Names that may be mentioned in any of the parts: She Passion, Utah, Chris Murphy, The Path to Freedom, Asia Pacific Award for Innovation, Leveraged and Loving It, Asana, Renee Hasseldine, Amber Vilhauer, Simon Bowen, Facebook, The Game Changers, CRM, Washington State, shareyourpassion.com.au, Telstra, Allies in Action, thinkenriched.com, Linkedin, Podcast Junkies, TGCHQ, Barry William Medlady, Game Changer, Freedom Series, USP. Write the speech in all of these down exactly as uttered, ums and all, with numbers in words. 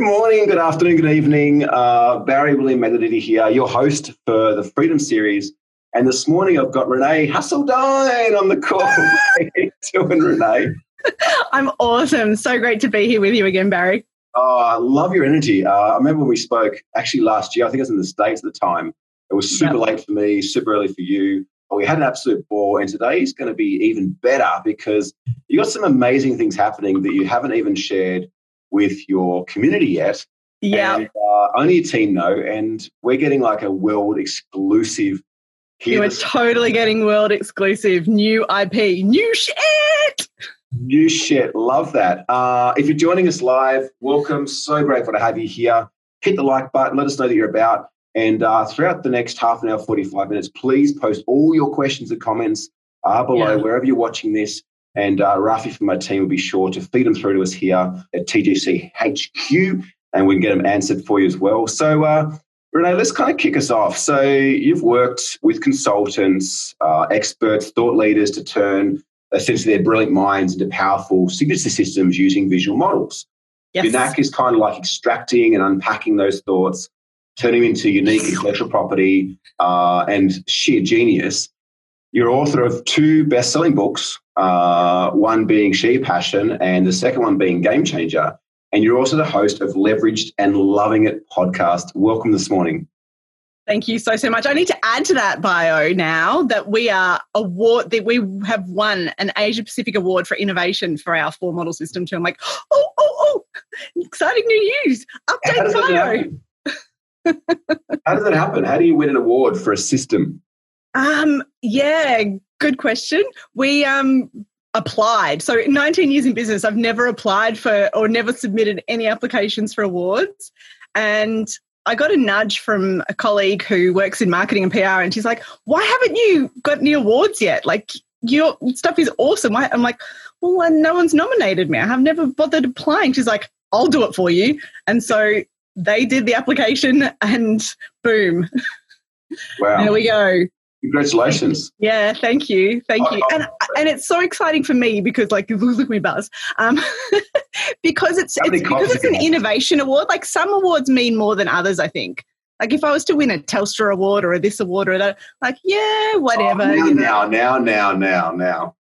Good morning, good afternoon, good evening. Uh, Barry William Medlady here, your host for the Freedom Series. And this morning I've got Renee Hasseldine on the call. How you doing, Renee? I'm awesome. So great to be here with you again, Barry. Oh, I love your energy. Uh, I remember when we spoke actually last year, I think it was in the States at the time. It was super yep. late for me, super early for you. We had an absolute ball, and today's going to be even better because you got some amazing things happening that you haven't even shared with your community yet. Yeah. And, uh, only your team know, and we're getting like a world exclusive here. You are totally getting world exclusive. New I P. New shit. New shit. Love that. Uh, if you're joining us live, welcome. So grateful to have you here. Hit the like button. Let us know that you're about. And uh, throughout the next half an hour, forty-five minutes, please post all your questions and comments uh, below, yeah. wherever you're watching this. And uh, Rafi from my team will be sure to feed them through to us here at T G C H Q, and we can get them answered for you as well. So, uh, Renee, let's kind of kick us off. So you've worked with consultants, uh, experts, thought leaders to turn essentially their brilliant minds into powerful signature systems using visual models. Yes. Your knack is kind of like extracting and unpacking those thoughts, turning them into unique intellectual property uh, and sheer genius. You're author of two best-selling books, uh, one being She Passion and the second one being Game Changer. And you're also the host of Leveraged and Loving It podcast. Welcome this morning. Thank you so, so much. I need to add to that bio now that we are award that we have won an Asia Pacific Award for Innovation for our four model system too. I'm like, oh, oh, oh, exciting new news. Update bio. How does that happen? How do you win an award for a system? Um, yeah, good question. We um, applied. So nineteen years in business, I've never applied for or never submitted any applications for awards. And I got a nudge from a colleague who works in marketing and P R, and she's like, why haven't you got any awards yet? Like, your stuff is awesome. I'm like, well, no one's nominated me. I have never bothered applying. She's like, I'll do it for you. And so they did the application and boom. Wow. There we go. Congratulations. Yeah, thank you. Thank oh, you. And and it's so exciting for me because, like, look at me buzz. Um, because it's, it's because it's an innovation award. Like, some awards mean more than others, I think. Like, if I was to win a Telstra award or a this award or that, like, yeah, whatever. Oh, now, you know. now, now, now, now,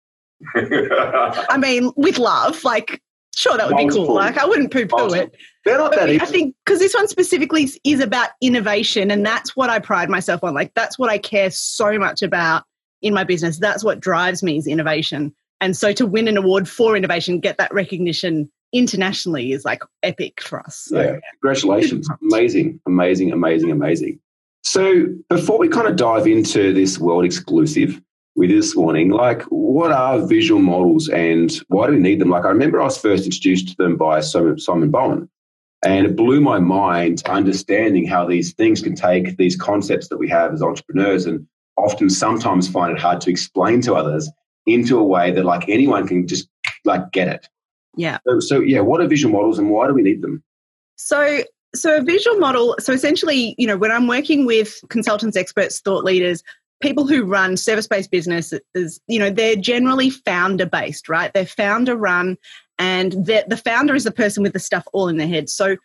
now. I mean, with love, like, sure, that would Multiple. be cool. Like, I wouldn't poo-poo it. They're not but that I think because this one specifically is about innovation, and that's what I pride myself on. Like, that's what I care so much about in my business. That's what drives me is innovation. And so to win an award for innovation, get that recognition internationally is like epic for us. So, yeah. yeah, congratulations. Amazing, amazing, amazing, amazing. So before we kind of dive into this world exclusive with this morning, like, what are visual models and why do we need them? Like, I remember I was first introduced to them by Simon Bowen, and it blew my mind understanding how these things can take these concepts that we have as entrepreneurs and often sometimes find it hard to explain to others into a way that, like, anyone can just, like, get it. Yeah. So, so yeah, what are visual models and why do we need them? So so a visual model, so essentially, you know, when I'm working with consultants, experts, thought leaders, people who run service-based businesses, you know, they're generally founder-based, right? They're founder-run, and the founder is the person with the stuff all in their head. So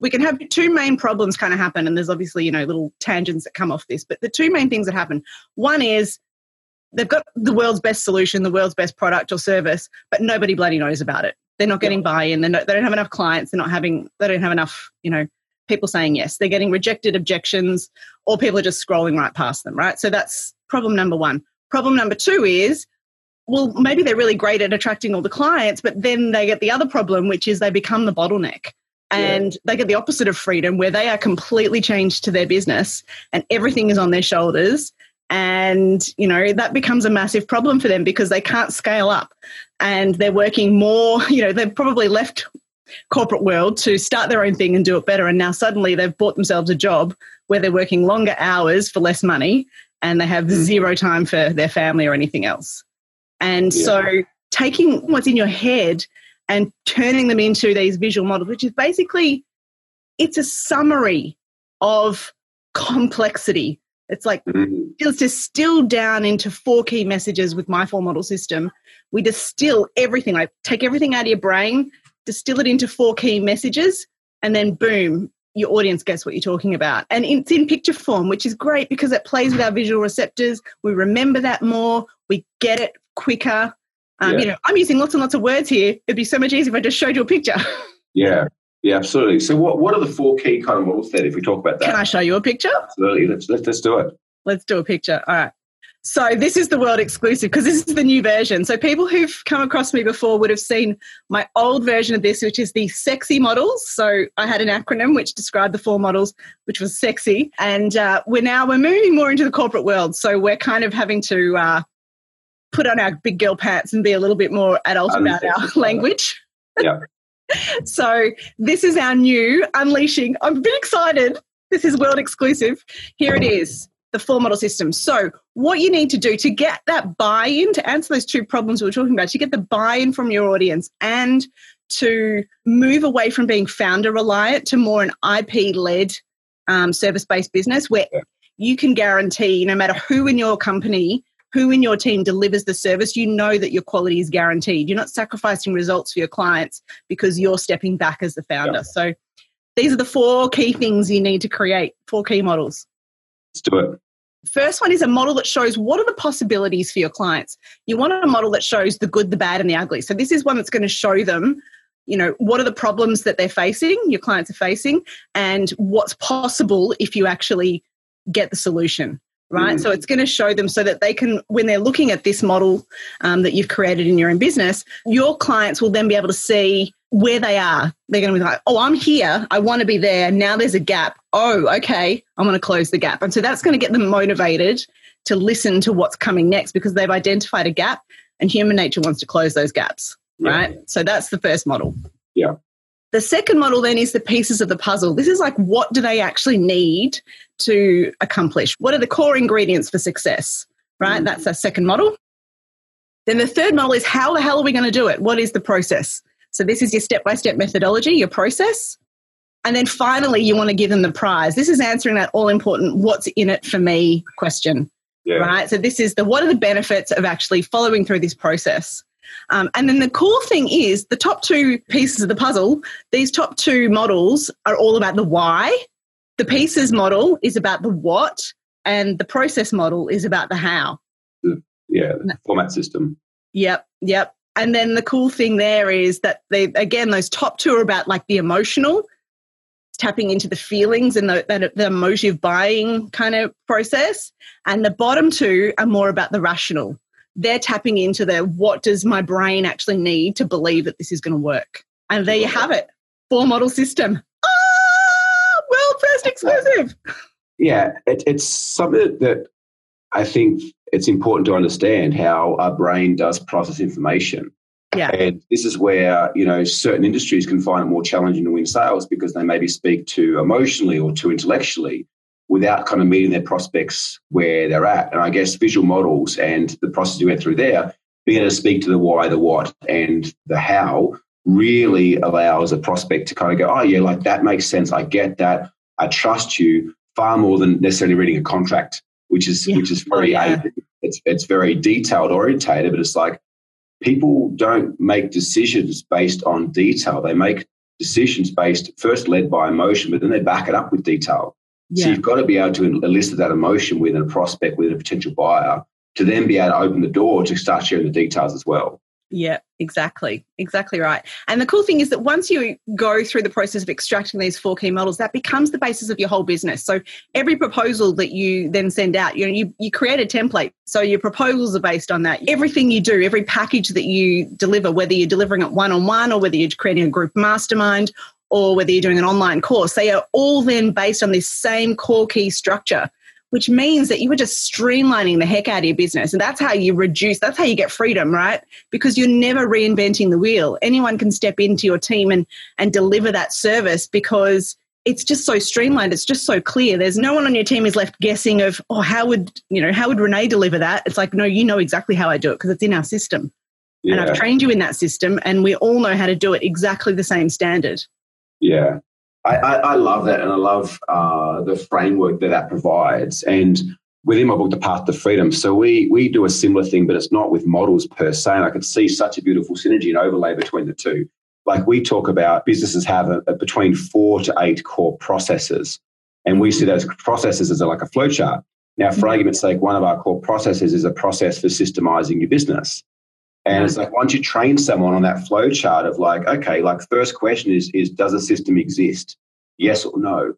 we can have two main problems kind of happen, and there's obviously, you know, little tangents that come off this, but the two main things that happen, one is they've got the world's best solution, the world's best product or service, but nobody bloody knows about it. They're not getting buy-in. They're not, they don't have enough clients. They're not having, they don't have enough, you know, people saying yes. They're getting rejected objections, or people are just scrolling right past them, right? So that's problem number one. Problem number two is, well, maybe they're really great at attracting all the clients, but then they get the other problem, which is they become the bottleneck. And yeah. they get the opposite of freedom, where they are completely changed to their business and everything is on their shoulders. And, you know, that becomes a massive problem for them because they can't scale up, and they're working more, you know, they've probably left corporate world to start their own thing and do it better. And now suddenly they've bought themselves a job where they're working longer hours for less money, and they have zero time for their family or anything else. And yeah. so taking what's in your head and turning them into these visual models, which is basically, it's a summary of complexity. It's like mm-hmm. it's distilled down into four key messages with my four model system. We distill everything. Like, take everything out of your brain, distill it into four key messages, and then boom, your audience gets what you're talking about. And it's in picture form, which is great because it plays with our visual receptors. We remember that more. We get it quicker. Um, yeah. You know, I'm using lots and lots of words here. It'd be so much easier if I just showed you a picture. Yeah, yeah, absolutely. So what, what are the four key kind of models that if we talk about that? Can I show you a picture? Absolutely. Let's, let's, let's do it. Let's do a picture. All right. So this is the world exclusive because this is the new version. So people who've come across me before would have seen my old version of this, which is the sexy models. So I had an acronym which described the four models, which was sexy. And uh, we're now we're moving more into the corporate world. So we're kind of having to uh, put on our big girl pants and be a little bit more adult um, about our language. Yeah. So this is our new unleashing. I'm a bit excited. This is world exclusive. Here it is. The four model system. So what you need to do to get that buy-in, to answer those two problems we were talking about, to get the buy-in from your audience and to move away from being founder-reliant to more an I P-led um, service-based business where you can guarantee no matter who in your company, who in your team delivers the service, you know that your quality is guaranteed. You're not sacrificing results for your clients because you're stepping back as the founder. Yeah. So these are the four key things you need to create, four key models. Let's do it. First one is a model that shows what are the possibilities for your clients. You want a model that shows the good, the bad, and the ugly. So this is one that's going to show them, you know, what are the problems that they're facing, your clients are facing, and what's possible if you actually get the solution, right? Mm. So it's going to show them so that they can, when they're looking at this model um, that you've created in your own business, your clients will then be able to see where they are. They're going to be like, oh, I'm here. I want to be there. Now there's a gap. Oh, okay. I'm going to close the gap. And so that's going to get them motivated to listen to what's coming next because they've identified a gap and human nature wants to close those gaps, right? Yeah. So that's the first model. Yeah. The second model then is the pieces of the puzzle. This is like, what do they actually need to accomplish? What are the core ingredients for success, right? Mm-hmm. That's our second model. Then the third model is how the hell are we going to do it? What is the process? So this is your step-by-step methodology, your process. And then finally, you want to give them the prize. This is answering that all-important what's in it for me question, yeah. right? So this is the what are the benefits of actually following through this process? Um, and then the cool thing is the top two pieces of the puzzle, these top two models are all about the why. The pieces model is about the what, and the process model is about the how. Yeah, the format system. Yep, yep. And then the cool thing there is that, they again, those top two are about like the emotional, tapping into the feelings and the, the, the emotive buying kind of process. And the bottom two are more about the rational. They're tapping into the what does my brain actually need to believe that this is going to work. And there you have it, four model system. Ah, world first exclusive. Yeah, it, it's something that I think it's important to understand how our brain does process information. Yeah. And this is where, you know, certain industries can find it more challenging to win sales because they maybe speak too emotionally or too intellectually without kind of meeting their prospects where they're at. And I guess visual models and the process you went through there, being able to speak to the why, the what, and the how really allows a prospect to kind of go, oh, yeah, like that makes sense. I get that. I trust you far more than necessarily reading a contract. Which is yeah. which is very oh, yeah. it's it's very detailed orientated, but it's like people don't make decisions based on detail. They make decisions based first led by emotion, but then they back it up with detail. Yeah. So you've got to be able to elicit that emotion within a prospect, within a potential buyer, to then be able to open the door to start sharing the details as well. Yeah, exactly. Exactly right. And the cool thing is that once you go through the process of extracting these four key models, that becomes the basis of your whole business. So every proposal that you then send out, you know, you, you create a template. So your proposals are based on that. Everything you do, every package that you deliver, whether you're delivering it one-on-one or whether you're creating a group mastermind or whether you're doing an online course, they are all then based on this same core key structure, which means that you are just streamlining the heck out of your business. And that's how you reduce, that's how you get freedom, right? Because you're never reinventing the wheel. Anyone can step into your team and, and deliver that service because it's just so streamlined. It's just so clear. There's no one on your team is left guessing of, oh, how would, you know, how would Renee deliver that? It's like, no, you know exactly how I do it because it's in our system. Yeah. And I've trained you in that system and we all know how to do it exactly the same standard. Yeah. I, I love that, and I love uh, the framework that that provides. And within my book, The Path to Freedom, so we we do a similar thing, but it's not with models per se. And I could see such a beautiful synergy and overlay between the two. Like we talk about, businesses have a, a between four to eight core processes, and we see those processes as a, like a flowchart. Now, for argument's sake, one of our core processes is a process for systemizing your business. And it's like, once you train someone on that flow chart of like, okay, like first question is, is does a system exist? Yes or no,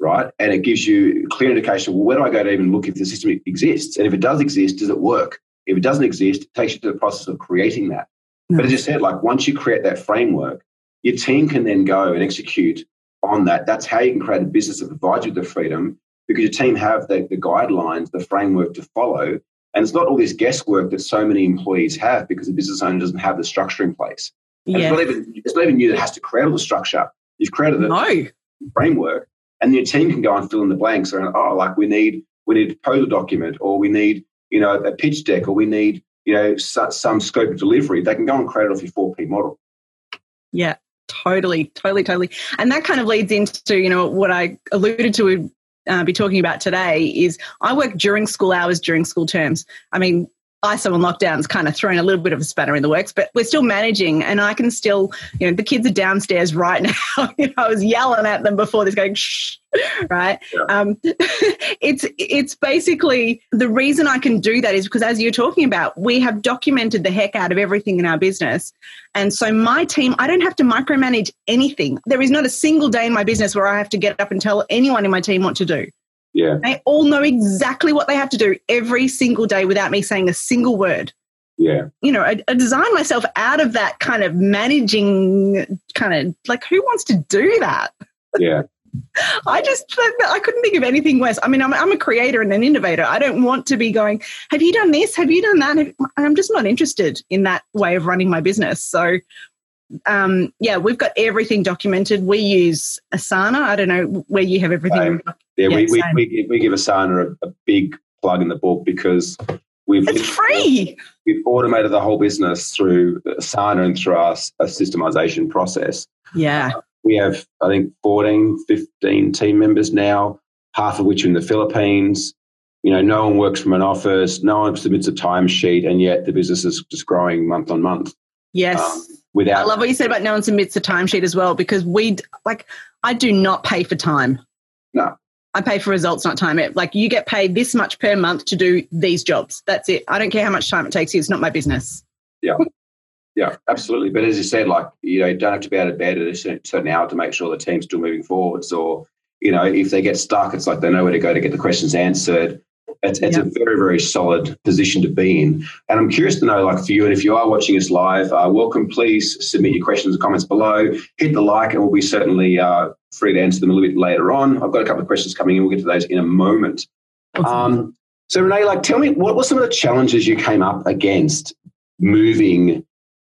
right? And it gives you clear indication, well, where do I go to even look if the system exists? And if it does exist, does it work? If it doesn't exist, it takes you to the process of creating that. No. But as you said, like once you create that framework, your team can then go and execute on that. That's how you can create a business that provides you the freedom, because your team have the, the guidelines, the framework to follow. And it's not all this guesswork that so many employees have because the business owner doesn't have the structure in place. Yes. It's not even, it's not even you that has to create all the structure. You've created the no. framework, and your team can go and fill in the blanks around, oh, like we need we need a proposal document, or we need, you know, a pitch deck, or we need, you know, su- some scope of delivery. They can go and create it off your four P model. Yeah, totally, totally, totally. And that kind of leads into, you know, what I alluded to Uh, be talking about today is I work during school hours, during school terms. I mean, I S O and lockdown's kind of thrown a little bit of a spanner in the works, but we're still managing, and I can still, you know, the kids are downstairs right now. You know, I was yelling at them before this going, shh, right? Yeah. Um, it's, it's basically the reason I can do that is because, as you're talking about, we have documented the heck out of everything in our business. And so my team, I don't have to micromanage anything. There is not a single day in my business where I have to get up and tell anyone in my team what to do. Yeah. They all know exactly what they have to do every single day without me saying a single word. Yeah. You know, I, I designed myself out of that kind of managing kind of like, who wants to do that? Yeah. I just, I couldn't think of anything worse. I mean, I'm, I'm a creator and an innovator. I don't want to be going, have you done this? Have you done that? Have, I'm just not interested in that way of running my business. So, um, yeah, we've got everything documented. We use Asana. I don't know where you have everything. Um, yeah, yeah, we, we, we, give, we give Asana a, a big plug in the book because we've it's free. We've automated the whole business through Asana and through our a systemization process. Yeah. Uh, We have, I think, fourteen, fifteen team members now, half of which are in the Philippines. You know, no one works from an office, no one submits a timesheet, and yet the business is just growing month on month. Yes. Um, without, I love what you said about no one submits a timesheet as well, because we, like, I do not pay for time. No. I pay for results, not time. It, like, you get paid this much per month to do these jobs. That's it. I don't care how much time it takes you. It's not my business. Yeah. Yeah, absolutely. But as you said, like, you know, you don't have to be out of bed at a certain hour to make sure the team's still moving forwards, or, you know, if they get stuck, it's like they know where to go to get the questions answered. It's, it's yeah. a very, very solid position to be in. And I'm curious to know, like, for you, and if you are watching us live, uh, welcome. Please submit your questions and comments below. Hit the like, and we'll be certainly uh, free to answer them a little bit later on. I've got a couple of questions coming in. We'll get to those in a moment. Awesome. Um, so, Renee, like, tell me, what were some of the challenges you came up against moving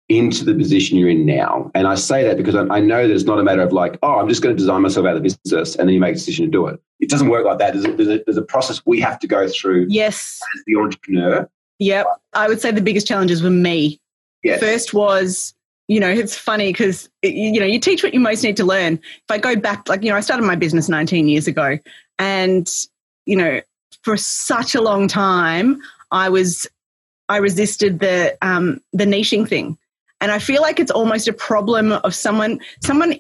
into the position you're in now? And I say that because I know that it's not a matter of like, oh, I'm just going to design myself out of the business and then you make a decision to do it. It doesn't work like that. There's a, there's a, there's a process we have to go through yes. as the entrepreneur. Yep. I would say the biggest challenges were me. Yes. First was, you know, it's funny because, you know, you teach what you most need to learn. If I go back, like, you know, I started my business nineteen years ago, and, you know, for such a long time, I was, I resisted the um, the niching thing. And I feel like it's almost a problem of someone, someone,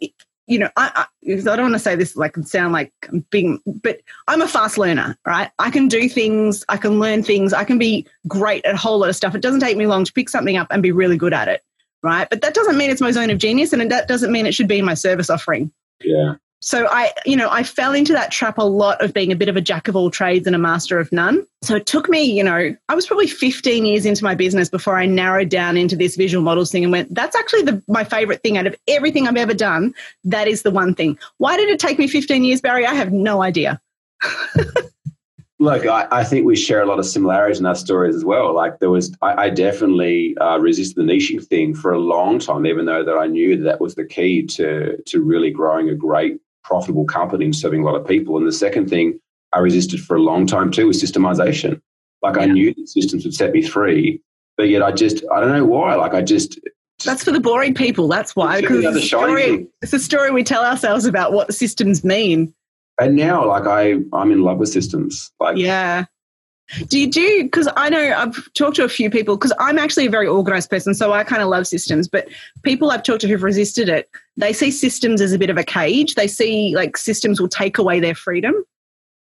you know, I, I, I don't want to say this like and sound like I'm being, but I'm a fast learner, right? I can do things, I can learn things, I can be great at a whole lot of stuff. It doesn't take me long to pick something up and be really good at it, right? But that doesn't mean it's my zone of genius, and that doesn't mean it should be my service offering. Yeah. So I, you know, I fell into that trap a lot of being a bit of a jack of all trades and a master of none. So it took me, you know, I was probably fifteen years into my business before I narrowed down into this visual models thing and went, that's actually the, my favorite thing out of everything I've ever done. That is the one thing. Why did it take me fifteen years, Barry? I have no idea. Look, I, I think we share a lot of similarities in our stories as well. Like there was, I, I definitely uh, resisted the niching thing for a long time, even though that I knew that, that was the key to to really growing a great profitable company and serving a lot of people. And the second thing I resisted for a long time too was systemization. Like yeah. I knew that systems would set me free, but yet I just, I don't know why. Like I just. just That's for the boring people. That's why. Because it's, story, it's a story we tell ourselves about what systems mean. And now, like, I, I'm in love with systems. Like, yeah. Do you do, because I know I've talked to a few people, because I'm actually a very organised person, so I kind of love systems, but people I've talked to who've resisted it, they see systems as a bit of a cage. They see like systems will take away their freedom.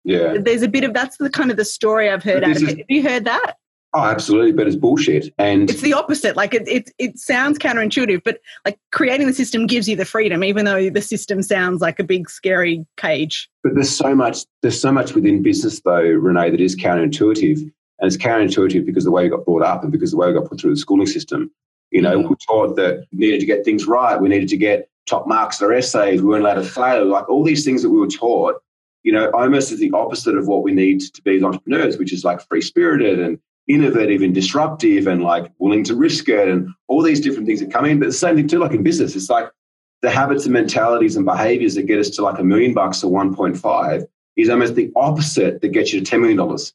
Yeah. There's a bit of, that's the kind of the story I've heard. Out of it. Is, have you heard that? Oh, absolutely, but it's bullshit. And it's the opposite. Like it, it, it sounds counterintuitive, but like creating the system gives you the freedom, even though the system sounds like a big, scary cage. But there's so much, there's so much within business though, Renee, that is counterintuitive. And it's counterintuitive because the way we got brought up and because the way we got put through the schooling system. You know, mm-hmm. we were taught that we needed to get things right. We needed to get top marks in our essays. We weren't allowed to fail. Like all these things that we were taught, you know, almost is the opposite of what we need to be as entrepreneurs, which is like free-spirited and innovative and disruptive and like willing to risk it and all these different things that come in. But the same thing too, like in business, it's like the habits and mentalities and behaviors that get us to like a million bucks or one point five is almost the opposite that gets you to ten million dollars.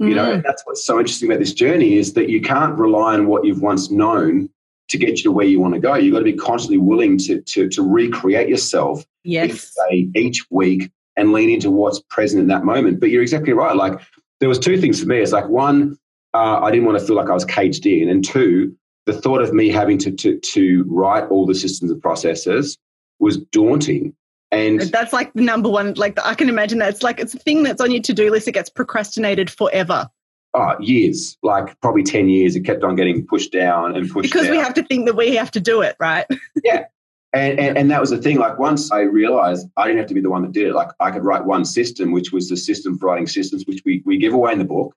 Mm-hmm. You know, and that's what's so interesting about this journey is that you can't rely on what you've once known to get you to where you want to go. You've got to be constantly willing to, to, to recreate yourself yes. each, day, each week and lean into what's present in that moment. But you're exactly right. Like there was two things for me. It's like one, Uh, I didn't want to feel like I was caged in. And two, the thought of me having to to, to write all the systems and processes was daunting. And that's like the number one, like the, I can imagine that. It's like it's a thing that's on your to-do list that gets procrastinated forever. Oh, years, like probably ten years. It kept on getting pushed down and pushed because down. Because we have to think that we have to do it, right? Yeah. And, and and that was the thing. Like once I realized I didn't have to be the one that did it, like I could write one system, which was the system for writing systems, which we, we give away in the book.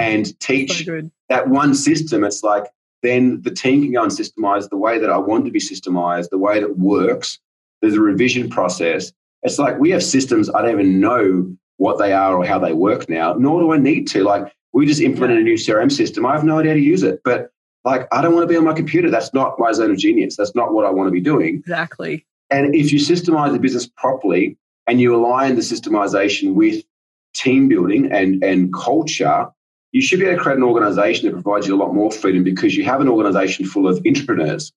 And teach so that one system. It's like then the team can go and systemize the way that I want to be systemized, the way that works. There's a revision process. It's like we have systems I don't even know what they are or how they work now, nor do I need to. Like we just implemented a new C R M system. I have no idea how to use it. But like I don't want to be on my computer. That's not my zone of genius. That's not what I want to be doing. Exactly. And if you systemize the business properly and you align the systemization with team building and, and culture, you should be able to create an organization that provides you a lot more freedom because you have an organization full of entrepreneurs,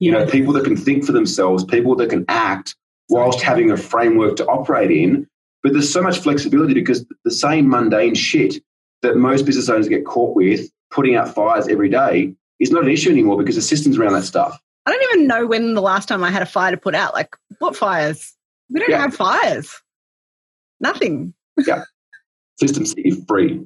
you know, people that can think for themselves, people that can act whilst having a framework to operate in. But there's so much flexibility because the same mundane shit that most business owners get caught with, putting out fires every day, is not an issue anymore because the systems around that stuff. I don't even know when the last time I had a fire to put out. Like, what fires? We don't yeah. have fires. Nothing. Yeah. Systems are free.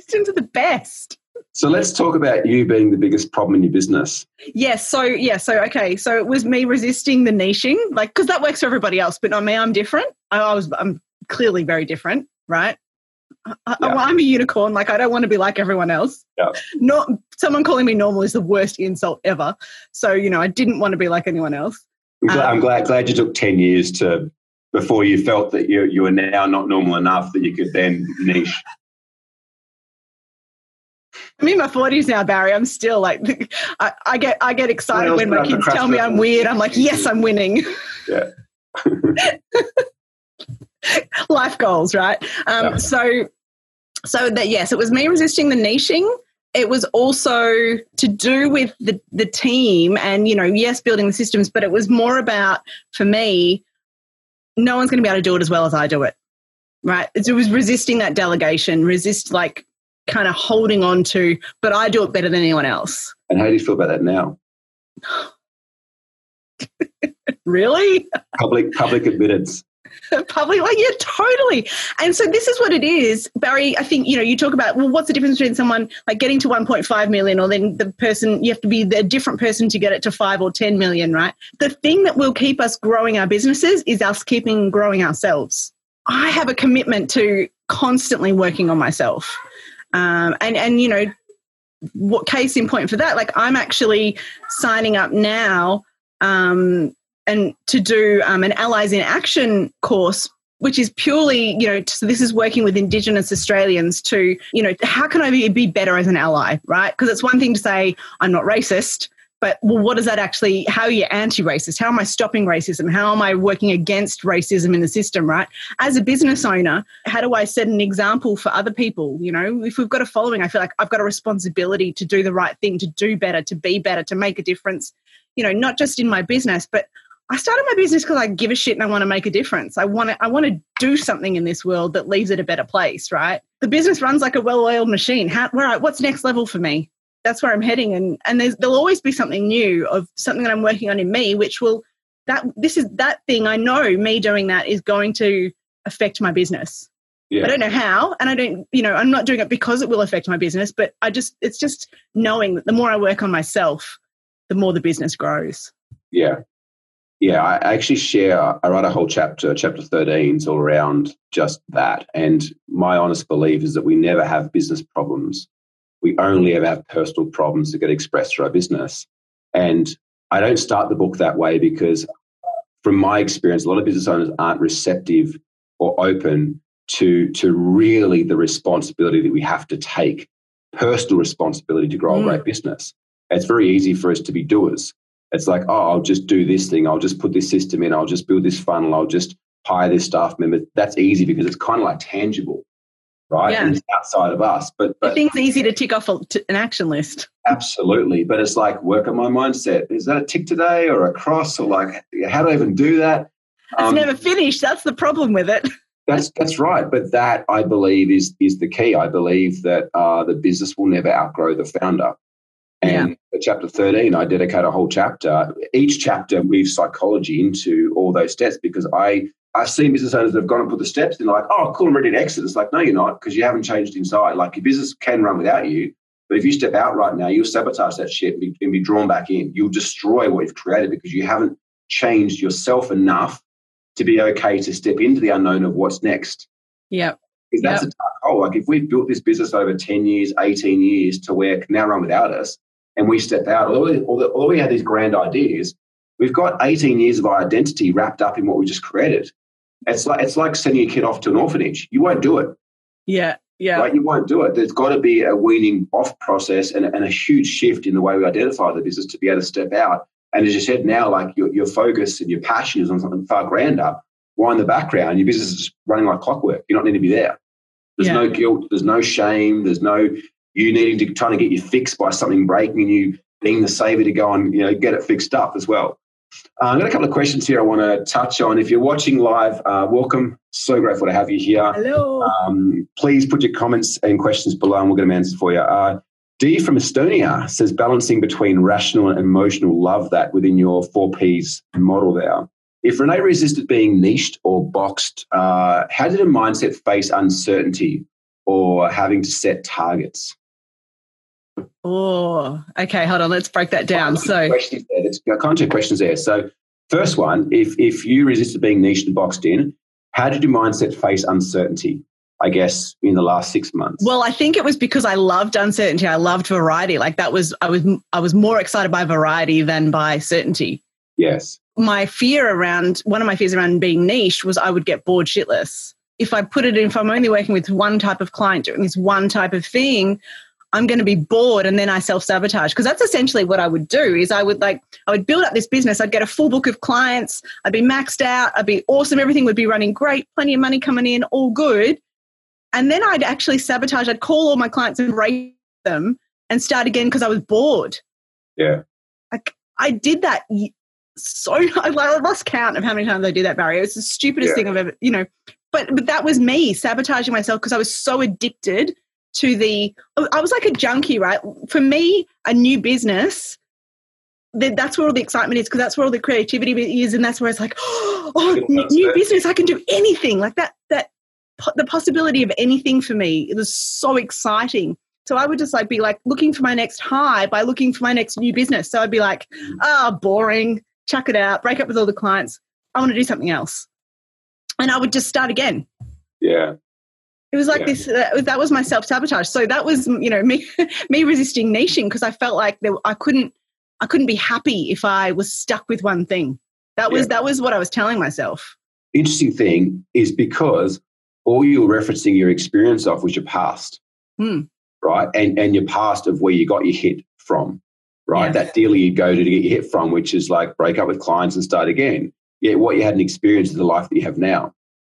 Systems are the best. So let's talk about you being the biggest problem in your business. Yes. So, yeah. So, okay. So it was me resisting the niching, like, because that works for everybody else, but not me. I'm different. I, I was, I'm clearly very different, right? I, yeah. I, I'm a unicorn. Like, I don't want to be like everyone else. Yeah. Not someone calling me normal is the worst insult ever. So, you know, I didn't want to be like anyone else. I'm glad, um, I'm glad, glad you took ten years to, before you felt that you, you were now not normal enough that you could then niche. I'm in my forties now, Barry. I'm still like, I, I get I get excited when my kids tell me I'm weird. I'm like, yes, I'm winning. Yeah. Life goals, right? Um, yeah. So, so that yes, it was me resisting the niching. It was also to do with the the team, and you know, yes, building the systems, but it was more about for me, no one's going to be able to do it as well as I do it, right? It was resisting that delegation, resist like. kind of holding on to, but I do it better than anyone else. And how do you feel about that now? Really? Public public admittance. Public, like, yeah, totally. And so this is what it is, Barry. I think, you know, you talk about, well, what's the difference between someone like getting to one point five million or then the person, you have to be the different person to get it to five or ten million, right? The thing that will keep us growing our businesses is us keeping growing ourselves. I have a commitment to constantly working on myself. Um, and, and, you know, what case in point for that, like I'm actually signing up now um, and to do um, an Allies in Action course, which is purely, you know, so this is working with Indigenous Australians to, you know, how can I be, be better as an ally, right? Because it's one thing to say I'm not racist, but well, what does that actually, how are you anti-racist? How am I stopping racism? How am I working against racism in the system, right? As a business owner, how do I set an example for other people? You know, if we've got a following, I feel like I've got a responsibility to do the right thing, to do better, to be better, to make a difference, you know, not just in my business, but I started my business because I give a shit and I want to make a difference. I want to I want to do something in this world that leaves it a better place, right? The business runs like a well-oiled machine. How, where, what's next level for me? That's where I'm heading. And, and there's, there'll always be something new of something that I'm working on in me, which will, that this is that thing I know me doing that is going to affect my business. Yeah. I don't know how, and I don't, you know, I'm not doing it because it will affect my business, but I just, it's just knowing that the more I work on myself, the more the business grows. Yeah. Yeah. I actually share, I write a whole chapter, chapter thirteen, is all around just that. And my honest belief is that we never have business problems. We only ever have personal problems that get expressed through our business. And I don't start the book that way because from my experience, a lot of business owners aren't receptive or open to to really the responsibility that we have to take, personal responsibility to grow mm. a great business. It's very easy for us to be doers. It's like, oh, I'll just do this thing. I'll just put this system in. I'll just build this funnel. I'll just hire this staff member. That's easy because it's kind of like tangible, right? Yeah. And it's outside of us. But, but things easy to tick off a, to an action list. Absolutely. But it's like work on my mindset. Is that a tick today or a cross or like how do I even do that? It's um, never finished. That's the problem with it. That's that's right. But that, I believe, is is the key. I believe that uh, the business will never outgrow the founder. And yeah. for chapter thirteen, I dedicate a whole chapter. Each chapter weaves psychology into all those steps because I, I've seen business owners that have gone and put the steps and they're like, oh, cool, I'm ready to exit. It's like, no, you're not because you haven't changed inside. Like your business can run without you. But if you step out right now, you'll sabotage that shit and be, and be drawn back in. You'll destroy what you've created because you haven't changed yourself enough to be okay to step into the unknown of what's next. Yeah. Because that's yep. a dark hole. Like if we've built this business over ten years, eighteen years to where it can now run without us and we step out, although, although, although we have these grand ideas, we've got eighteen years of our identity wrapped up in what we just created. It's like it's like sending a kid off to an orphanage. You won't do it. Yeah, yeah. Like you won't do it. There's got to be a weaning off process and, and a huge shift in the way we identify the business to be able to step out. And as you said now, like your, your focus and your passion is on something far grander. Why in the background, your business is just running like clockwork. You don't need to be there. There's yeah. no guilt. There's no shame. There's no you needing to trying to get you fixed by something breaking and you being the savior to go and you know get it fixed up as well. Uh, I've got a couple of questions here I want to touch on. If you're watching live, uh, welcome. So grateful to have you here. Hello. Um, please put your comments and questions below and we'll get them answered for you. Uh, Dee from Estonia says balancing between rational and emotional. Love that within your four P's model there. If Renee resisted being niched or boxed, uh, how did a mindset face uncertainty or having to set targets? Oh, okay. Hold on. Let's break that down. So, questions there. There's kind of two questions there. So, first one: if if you resisted being niched and boxed in, how did your mindset face uncertainty? I guess, in the last six months? Well, I think it was because I loved uncertainty. I loved variety. Like that was, I was, I was more excited by variety than by certainty. Yes. My fear around, one of my fears around being niche was I would get bored shitless. If I put it in, if I'm only working with one type of client doing this one type of thing, I'm going to be bored and then I self-sabotage. Because that's essentially what I would do is I would like, I would build up this business. I'd get a full book of clients. I'd be maxed out. I'd be awesome. Everything would be running great. Plenty of money coming in, all good. And then I'd actually sabotage. I'd call all my clients and rate them and start again because I was bored. Yeah. Like I did that so I lost count of how many times I did that, Barry. It was the stupidest yeah. thing I've ever, you know. But but that was me sabotaging myself because I was so addicted to the, I was like a junkie, right? For me, a new business, that's where all the excitement is because that's where all the creativity is and that's where it's like, oh, new business, I can do anything. Like that, that. The possibility of anything for me, it was so exciting. So I would just like be like looking for my next high by looking for my next new business. So I'd be like, ah, oh, boring, chuck it out, break up with all the clients. I want to do something else. And I would just start again. Yeah. It was like yeah. this, uh, that was my self-sabotage. So that was, you know, me, me resisting niching because I felt like there, I couldn't, I couldn't be happy if I was stuck with one thing. That was, yeah. that was what I was telling myself. Interesting thing is because all you're referencing your experience of was your past, mm. right? And and your past of where you got your hit from, right? Yeah. That dealer you go to to get your hit from, which is like break up with clients and start again. Yeah, what you had an experience of the life that you have now.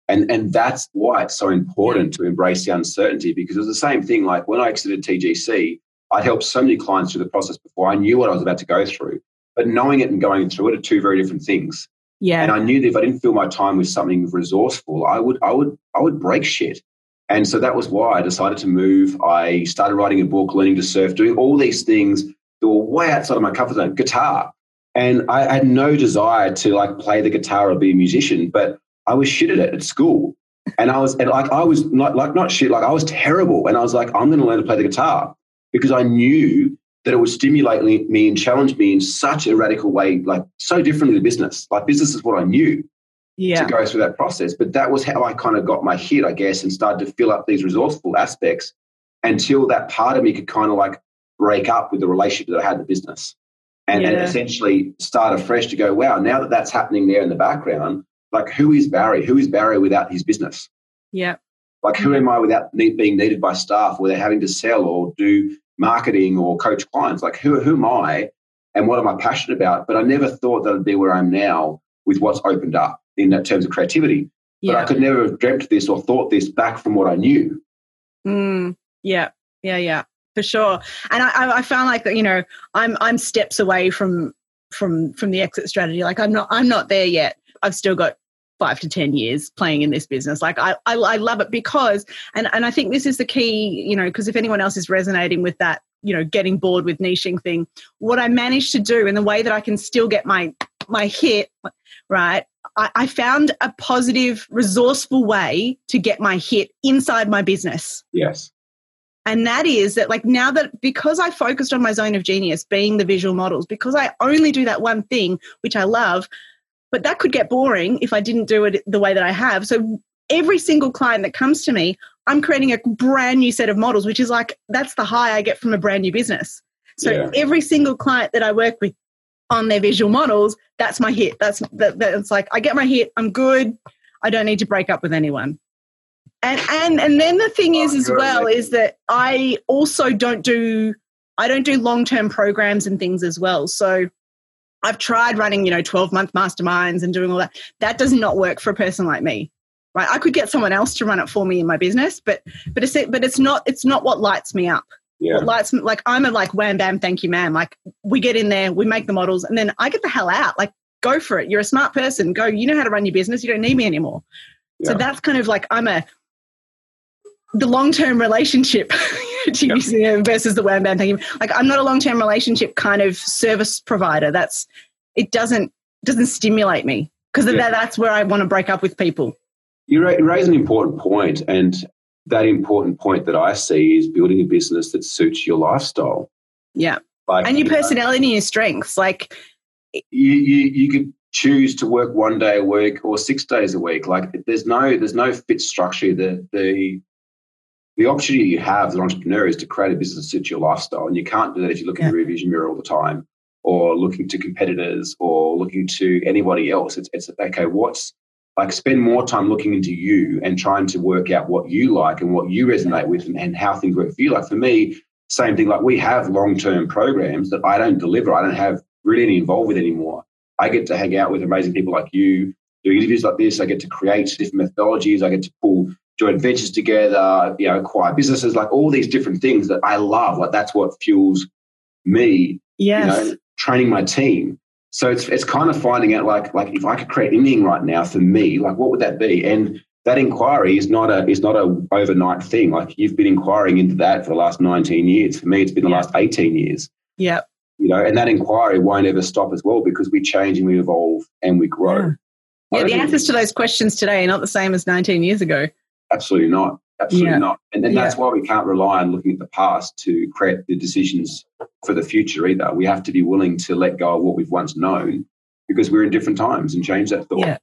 And and that's why it's so important yeah. to embrace the uncertainty because it was the same thing. Like when I exited T G C, I'd helped so many clients through the process before. I knew what I was about to go through. But knowing it and going through it are two very different things. Yeah. And I knew that if I didn't fill my time with something resourceful, I would, I would, I would break shit. And so that was why I decided to move. I started writing a book, learning to surf, doing all these things that were way outside of my comfort zone, guitar. And I had no desire to like play the guitar or be a musician, but I was shit at it at school. And I was and like, I was not like, not shit, like I was terrible. And I was like, I'm going to learn to play the guitar because I knew that it would stimulate me and challenge me in such a radical way, like so differently to business. Like business is what I knew. Yeah. To go through that process. But that was how I kind of got my hit, I guess, and started to fill up these resourceful aspects until that part of me could kind of like break up with the relationship that I had with business and, yeah. and essentially start afresh to go, wow, now that that's happening there in the background, like who is Barry? Who is Barry without his business? Yeah. Like who am I without need, being needed by staff or they're having to sell or do marketing or coach clients? Like who, who am I and what am I passionate about? But I never thought that I'd be where I am now with what's opened up in terms of creativity. But yeah. I could never have dreamt this or thought this back from what I knew. Mm, yeah, yeah, yeah, for sure. And I, I found like, you know, I'm I'm steps away from from from the exit strategy. Like I'm not I'm not there yet. I've still got five to ten years playing in this business. Like I I, I love it because, and, and I think this is the key, you know, because if anyone else is resonating with that, you know, getting bored with niching thing, what I managed to do and the way that I can still get my my hit, right, I found a positive, resourceful way to get my hit inside my business. Yes. And that is that like now that because I focused on my zone of genius, being the visual models, because I only do that one thing, which I love, but that could get boring if I didn't do it the way that I have. So every single client that comes to me, I'm creating a brand new set of models, which is like, that's the high I get from a brand new business. So yeah. every single client that I work with, on their visual models, that's my hit. That's that, that. It's like I get my hit. I'm good. I don't need to break up with anyone. And and and then the thing oh, is as well amazing. is that I also don't do I don't do long term programs and things as well. So I've tried running you know twelve month masterminds and doing all that. That does not work for a person like me, right? I could get someone else to run it for me in my business, but but it's but it's not it's not what lights me up. Yeah. What lights, like I'm a like wham bam thank you ma'am, like we get in there, we make the models and then I get the hell out. Like go for it, you're a smart person, go, you know how to run your business, you don't need me anymore. Yeah. So that's kind of like I'm a the long-term relationship yep. versus the wham bam thank you. Like I'm not a long-term relationship kind of service provider. That's it doesn't doesn't stimulate me because yeah. that, that's where I want to break up with people. You raise an important point, and that important point that I see is building a business that suits your lifestyle. Yeah. Like, and your personality and your strengths. Like you, you you could choose to work one day a week or six days a week. Like there's no there's no fit structure. The the the opportunity you have as an entrepreneur is to create a business that suits your lifestyle. And you can't do that if you look yeah. in the rearview mirror all the time or looking to competitors or looking to anybody else. It's it's okay, what's Like spend more time looking into you and trying to work out what you like and what you resonate with and, and how things work for you. Like for me, same thing. Like we have long-term programs that I don't deliver. I don't have really any involved with anymore. I get to hang out with amazing people like you, do interviews like this. I get to create different methodologies. I get to pull joint ventures together, you know, acquire businesses, like all these different things that I love. Like that's what fuels me, yes. you know, training my team. So it's it's kind of finding out like like if I could create anything right now for me, like what would that be? And that inquiry is not a is not a overnight thing. Like you've been inquiring into that for the last nineteen years. For me, it's been the last eighteen years. Yeah. You know, and that inquiry won't ever stop as well because we change and we evolve and we grow. Yeah, yeah the answers to those questions today are not the same as nineteen years ago. Absolutely not. Absolutely yeah. not. And, and yeah. that's why we can't rely on looking at the past to create the decisions for the future either. We have to be willing to let go of what we've once known because we're in different times and change that thought. Yeah.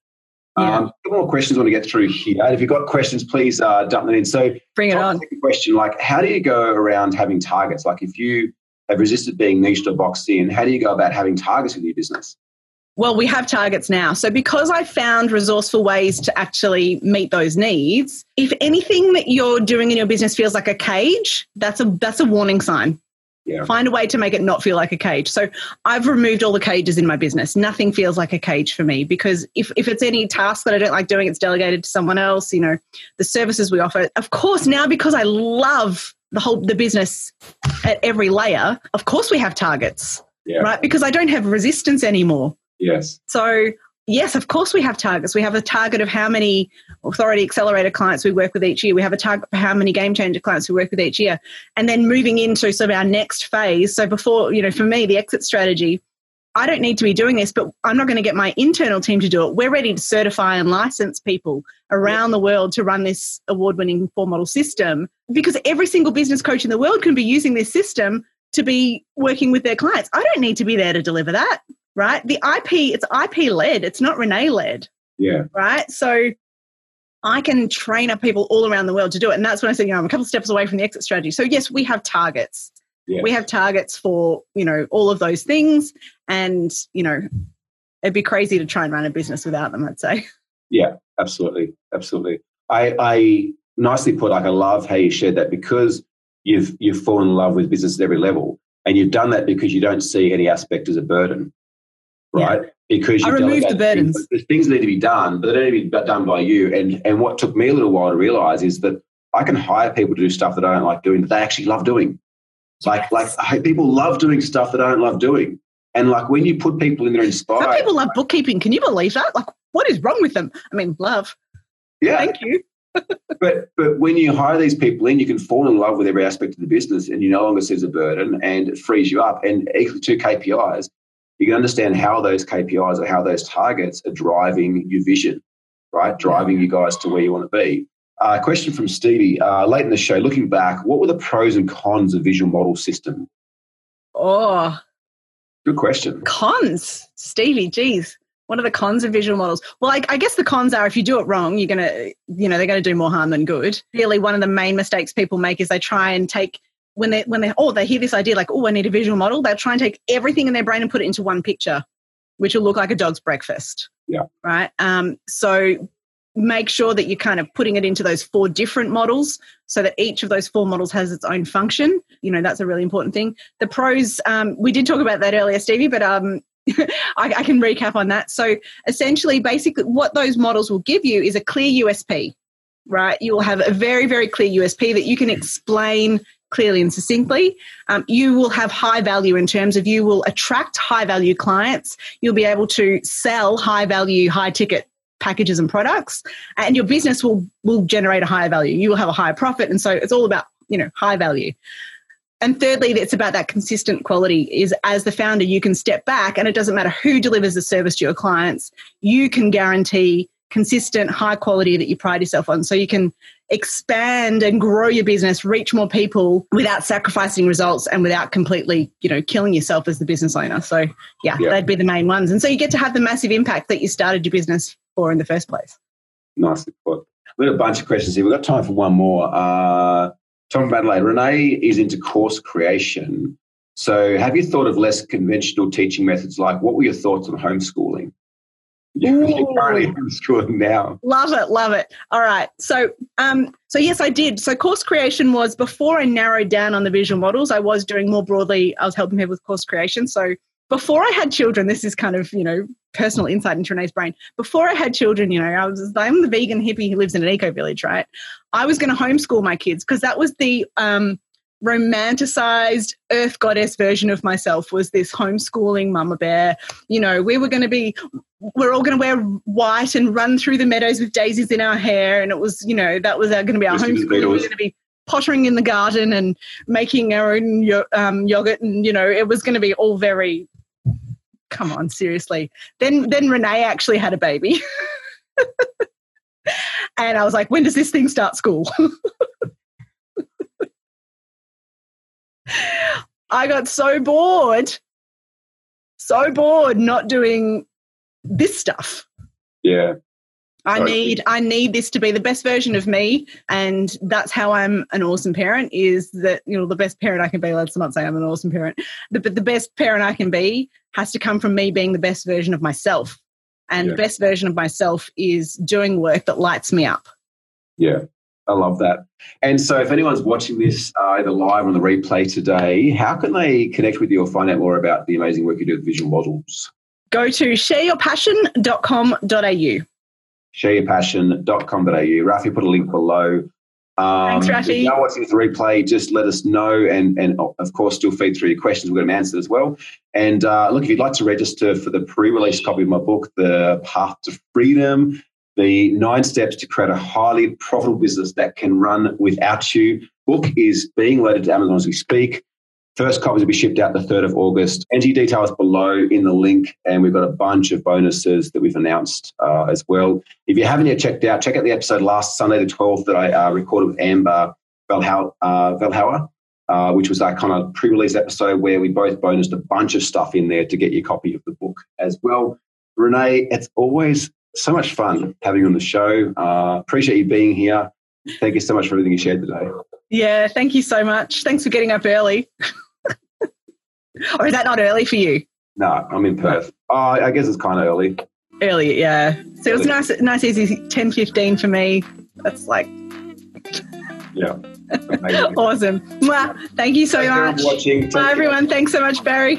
Yeah. Um, a couple more questions I want to get through here. And if you've got questions, please uh, dump them in. So bring it on. A question like, how do you go around having targets? Like if you have resisted being niched or boxed in, how do you go about having targets with your business? Well, we have targets now. So because I found resourceful ways to actually meet those needs, if anything that you're doing in your business feels like a cage, that's a that's a warning sign. Yeah. Find a way to make it not feel like a cage. So I've removed all the cages in my business. Nothing feels like a cage for me because if, if it's any task that I don't like doing, it's delegated to someone else. You know, the services we offer. Of course, now because I love the whole the business at every layer, of course we have targets, yeah. right? Because I don't have resistance anymore. Yes. So Yes, of course we have targets. We have a target of how many Authority Accelerator clients we work with each year. We have a target for how many Game Changer clients we work with each year. And then moving into sort of our next phase. So before, you know, for me, the exit strategy, I don't need to be doing this, but I'm not going to get my internal team to do it. We're ready to certify and license people around the world to run this award-winning four model system, because every single business coach in the world can be using this system to be working with their clients. I don't need to be there to deliver that. Right? The I P, it's I P led. It's not Renee led. Yeah. Right? So I can train up people all around the world to do it. And that's when I said, you know, I'm a couple of steps away from the exit strategy. So yes, we have targets. Yeah. We have targets for, you know, all of those things. And, you know, it'd be crazy to try and run a business without them, I'd say. Yeah, absolutely. Absolutely. I, I nicely put, like, I love how you shared that, because you've, you've fallen in love with business at every level. And you've done that because you don't see any aspect as a burden. Right, yeah. Because you remove the burdens. Things, there's things that need to be done, but they don't need to be done by you. And and what took me a little while to realize is that I can hire people to do stuff that I don't like doing, that they actually love doing. Yes. Like like people love doing stuff that I don't love doing. And like when you put people in there inspired, some people love bookkeeping. Can you believe that? Like, what is wrong with them? I mean, love. Yeah, thank you. but but when you hire these people in, you can fall in love with every aspect of the business, and you no longer see it as a burden, and it frees you up. And equally to K P Is. You can understand how those K P Is or how those targets are driving your vision, right? Driving you guys to where you want to be. Uh, question from Stevie. Uh, late in the show, looking back, what were the pros and cons of visual model system? Oh. Good question. Cons. Stevie, geez. What are the cons of visual models? Well, I, I guess the cons are if you do it wrong, you're going to, you know, they're going to do more harm than good. Really, one of the main mistakes people make is they try and take When they when they oh they hear this idea like oh I need a visual model, they'll try and take everything in their brain and put it into one picture, which will look like a dog's breakfast. Yeah. Right. Um. So make sure that you're kind of putting it into those four different models, so that each of those four models has its own function. You know, that's a really important thing. The pros. Um. We did talk about that earlier, Stevie, but um. I, I can recap on that. So essentially, basically, what those models will give you is a clear U S P. Right. You will have a very very clear U S P that you can explain clearly and succinctly. Um, you will have high value in terms of you will attract high value clients. You'll be able to sell high value, high ticket packages and products, and your business will, will generate a higher value. You will have a higher profit. And so it's all about, you know, high value. And thirdly, it's about that consistent quality. Is as the founder, you can step back and it doesn't matter who delivers the service to your clients. You can guarantee consistent, high quality that you pride yourself on. So you can expand and grow your business, reach more people without sacrificing results and without completely, you know, killing yourself as the business owner. So yeah, yeah, they'd be the main ones. And so you get to have the massive impact that you started your business for in the first place. Nicely put. We've got a bunch of questions here. We've got time for one more. Uh, Tom from Adelaide. Renee is into course creation. So have you thought of less conventional teaching methods? Like, what were your thoughts on homeschooling? You're currently homeschooling now. Love it, love it. All right. So um, so yes, I did. So course creation was, before I narrowed down on the visual models, I was doing more broadly, I was helping people with course creation. So before I had children, this is kind of, you know, personal insight into Renee's brain. Before I had children, you know, I was I'm the vegan hippie who lives in an eco-village, right? I was going to homeschool my kids because that was the um, romanticized earth goddess version of myself, was this homeschooling mama bear. You know, we were going to be... we're all going to wear white and run through the meadows with daisies in our hair. And it was, you know, that was going to be our homeschool. We were going to be pottering in the garden and making our own yo- um, yogurt. And, you know, it was going to be all very, come on, seriously. Then, then Renee actually had a baby. And I was like, when does this thing start school? I got so bored, so bored not doing this stuff. Yeah. I need I need this to be the best version of me, and that's how I'm an awesome parent, is that, you know, the best parent I can be, let's not say I'm an awesome parent, but the best parent I can be has to come from me being the best version of myself. And yeah. The best version of myself is doing work that lights me up. Yeah, I love that. And so if anyone's watching this uh, either live or on the replay today, how can they connect with you or find out more about the amazing work you do with visual models? Go to share your passion dot com dot a u. share your passion dot com dot a u. Rafi put a link below. Um, Thanks, Rashi. If you are watching this replay, just let us know, and, and of course, still feed through your questions. We're going to answer as well. And uh, look, if you'd like to register for the pre-release copy of my book, The Path to Freedom, the nine steps to create a highly profitable business that can run without you, book is being loaded to Amazon as we speak. First copies will be shipped out the third of August. Entry details below in the link, and we've got a bunch of bonuses that we've announced uh, as well. If you haven't yet checked out, check out the episode last Sunday the twelfth that I uh, recorded with Amber Vilhauer, uh, which was our kind of pre-release episode where we both bonused a bunch of stuff in there to get your copy of the book as well. Renee, it's always so much fun having you on the show. Uh, appreciate you being here. Thank you so much for everything you shared today. Yeah, thank you so much. Thanks for getting up early. Or is that not early for you? No, I'm in Perth. Oh, I guess it's kind of early. Early, yeah. So early. It was nice, nice, easy ten fifteen for me. That's like, yeah, awesome. Mwah. Thank you so Thanks much. For watching. Bye, Take everyone. Care. Thanks so much, Barry.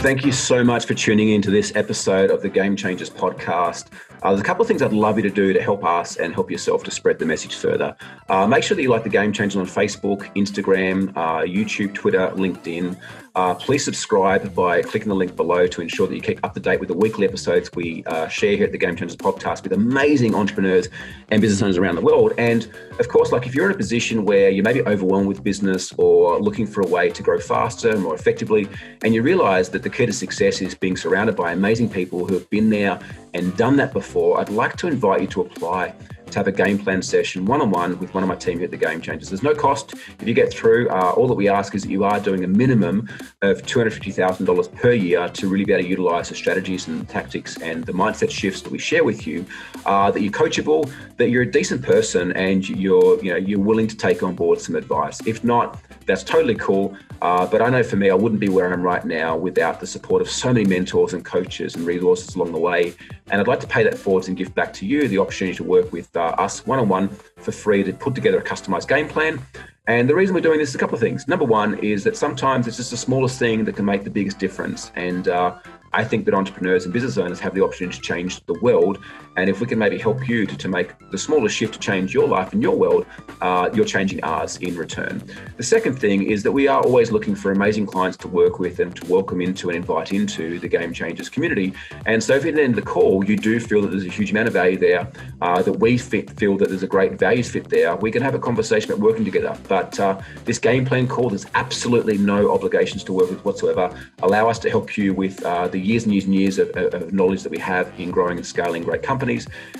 Thank you so much for tuning in to this episode of the Game Changers podcast. Uh, there's a couple of things I'd love you to do to help us and help yourself to spread the message further. Uh, make sure that you like the Game Changers on Facebook, Instagram, uh, YouTube, Twitter, LinkedIn. Uh, please subscribe by clicking the link below to ensure that you keep up to date with the weekly episodes we uh, share here at the Game Changers podcast with amazing entrepreneurs and business owners around the world. And of course, like if you're in a position where you may be overwhelmed with business or looking for a way to grow faster and more effectively, and you realize that the key to success is being surrounded by amazing people who have been there and done that before, I'd like to invite you to apply to have a game plan session one-on-one with one of my team here at the Game Changers. There's no cost if you get through. Uh, all that we ask is that you are doing a minimum of two hundred fifty thousand dollars per year to really be able to utilize the strategies and the tactics and the mindset shifts that we share with you, uh, that you're coachable, that you're a decent person, and you're, you know, you're willing to take on board some advice. If not, that's totally cool. Uh, but I know for me, I wouldn't be where I am right now without the support of so many mentors and coaches and resources along the way. And I'd like to pay that forward and give back to you the opportunity to work with uh, us one-on-one for free to put together a customized game plan. And the reason we're doing this is a couple of things. Number one is that sometimes it's just the smallest thing that can make the biggest difference. And uh, I think that entrepreneurs and business owners have the opportunity to change the world. And if we can maybe help you to, to make the smallest shift to change your life and your world, uh, you're changing ours in return. The second thing is that we are always looking for amazing clients to work with and to welcome into and invite into the Game Changers community. And so if at the end of the call, you do feel that there's a huge amount of value there, uh, that we fit, feel that there's a great values fit there, we can have a conversation about working together. But uh, this game plan call, there's absolutely no obligations to work with whatsoever. Allow us to help you with uh, the years and years and years of, of knowledge that we have in growing and scaling great companies.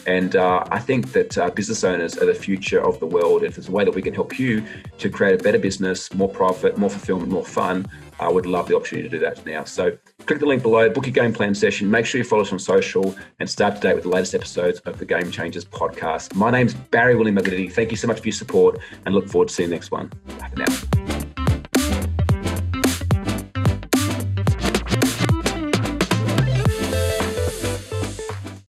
And uh, I think that uh, business owners are the future of the world. If there's a way that we can help you to create a better business, more profit, more fulfillment, more fun, I would love the opportunity to do that now. So click the link below, book your game plan session, make sure you follow us on social and stay up to date with the latest episodes of the Game Changers podcast. My name's Barry William Medlady. Thank you so much for your support and look forward to seeing you next one. Bye for now.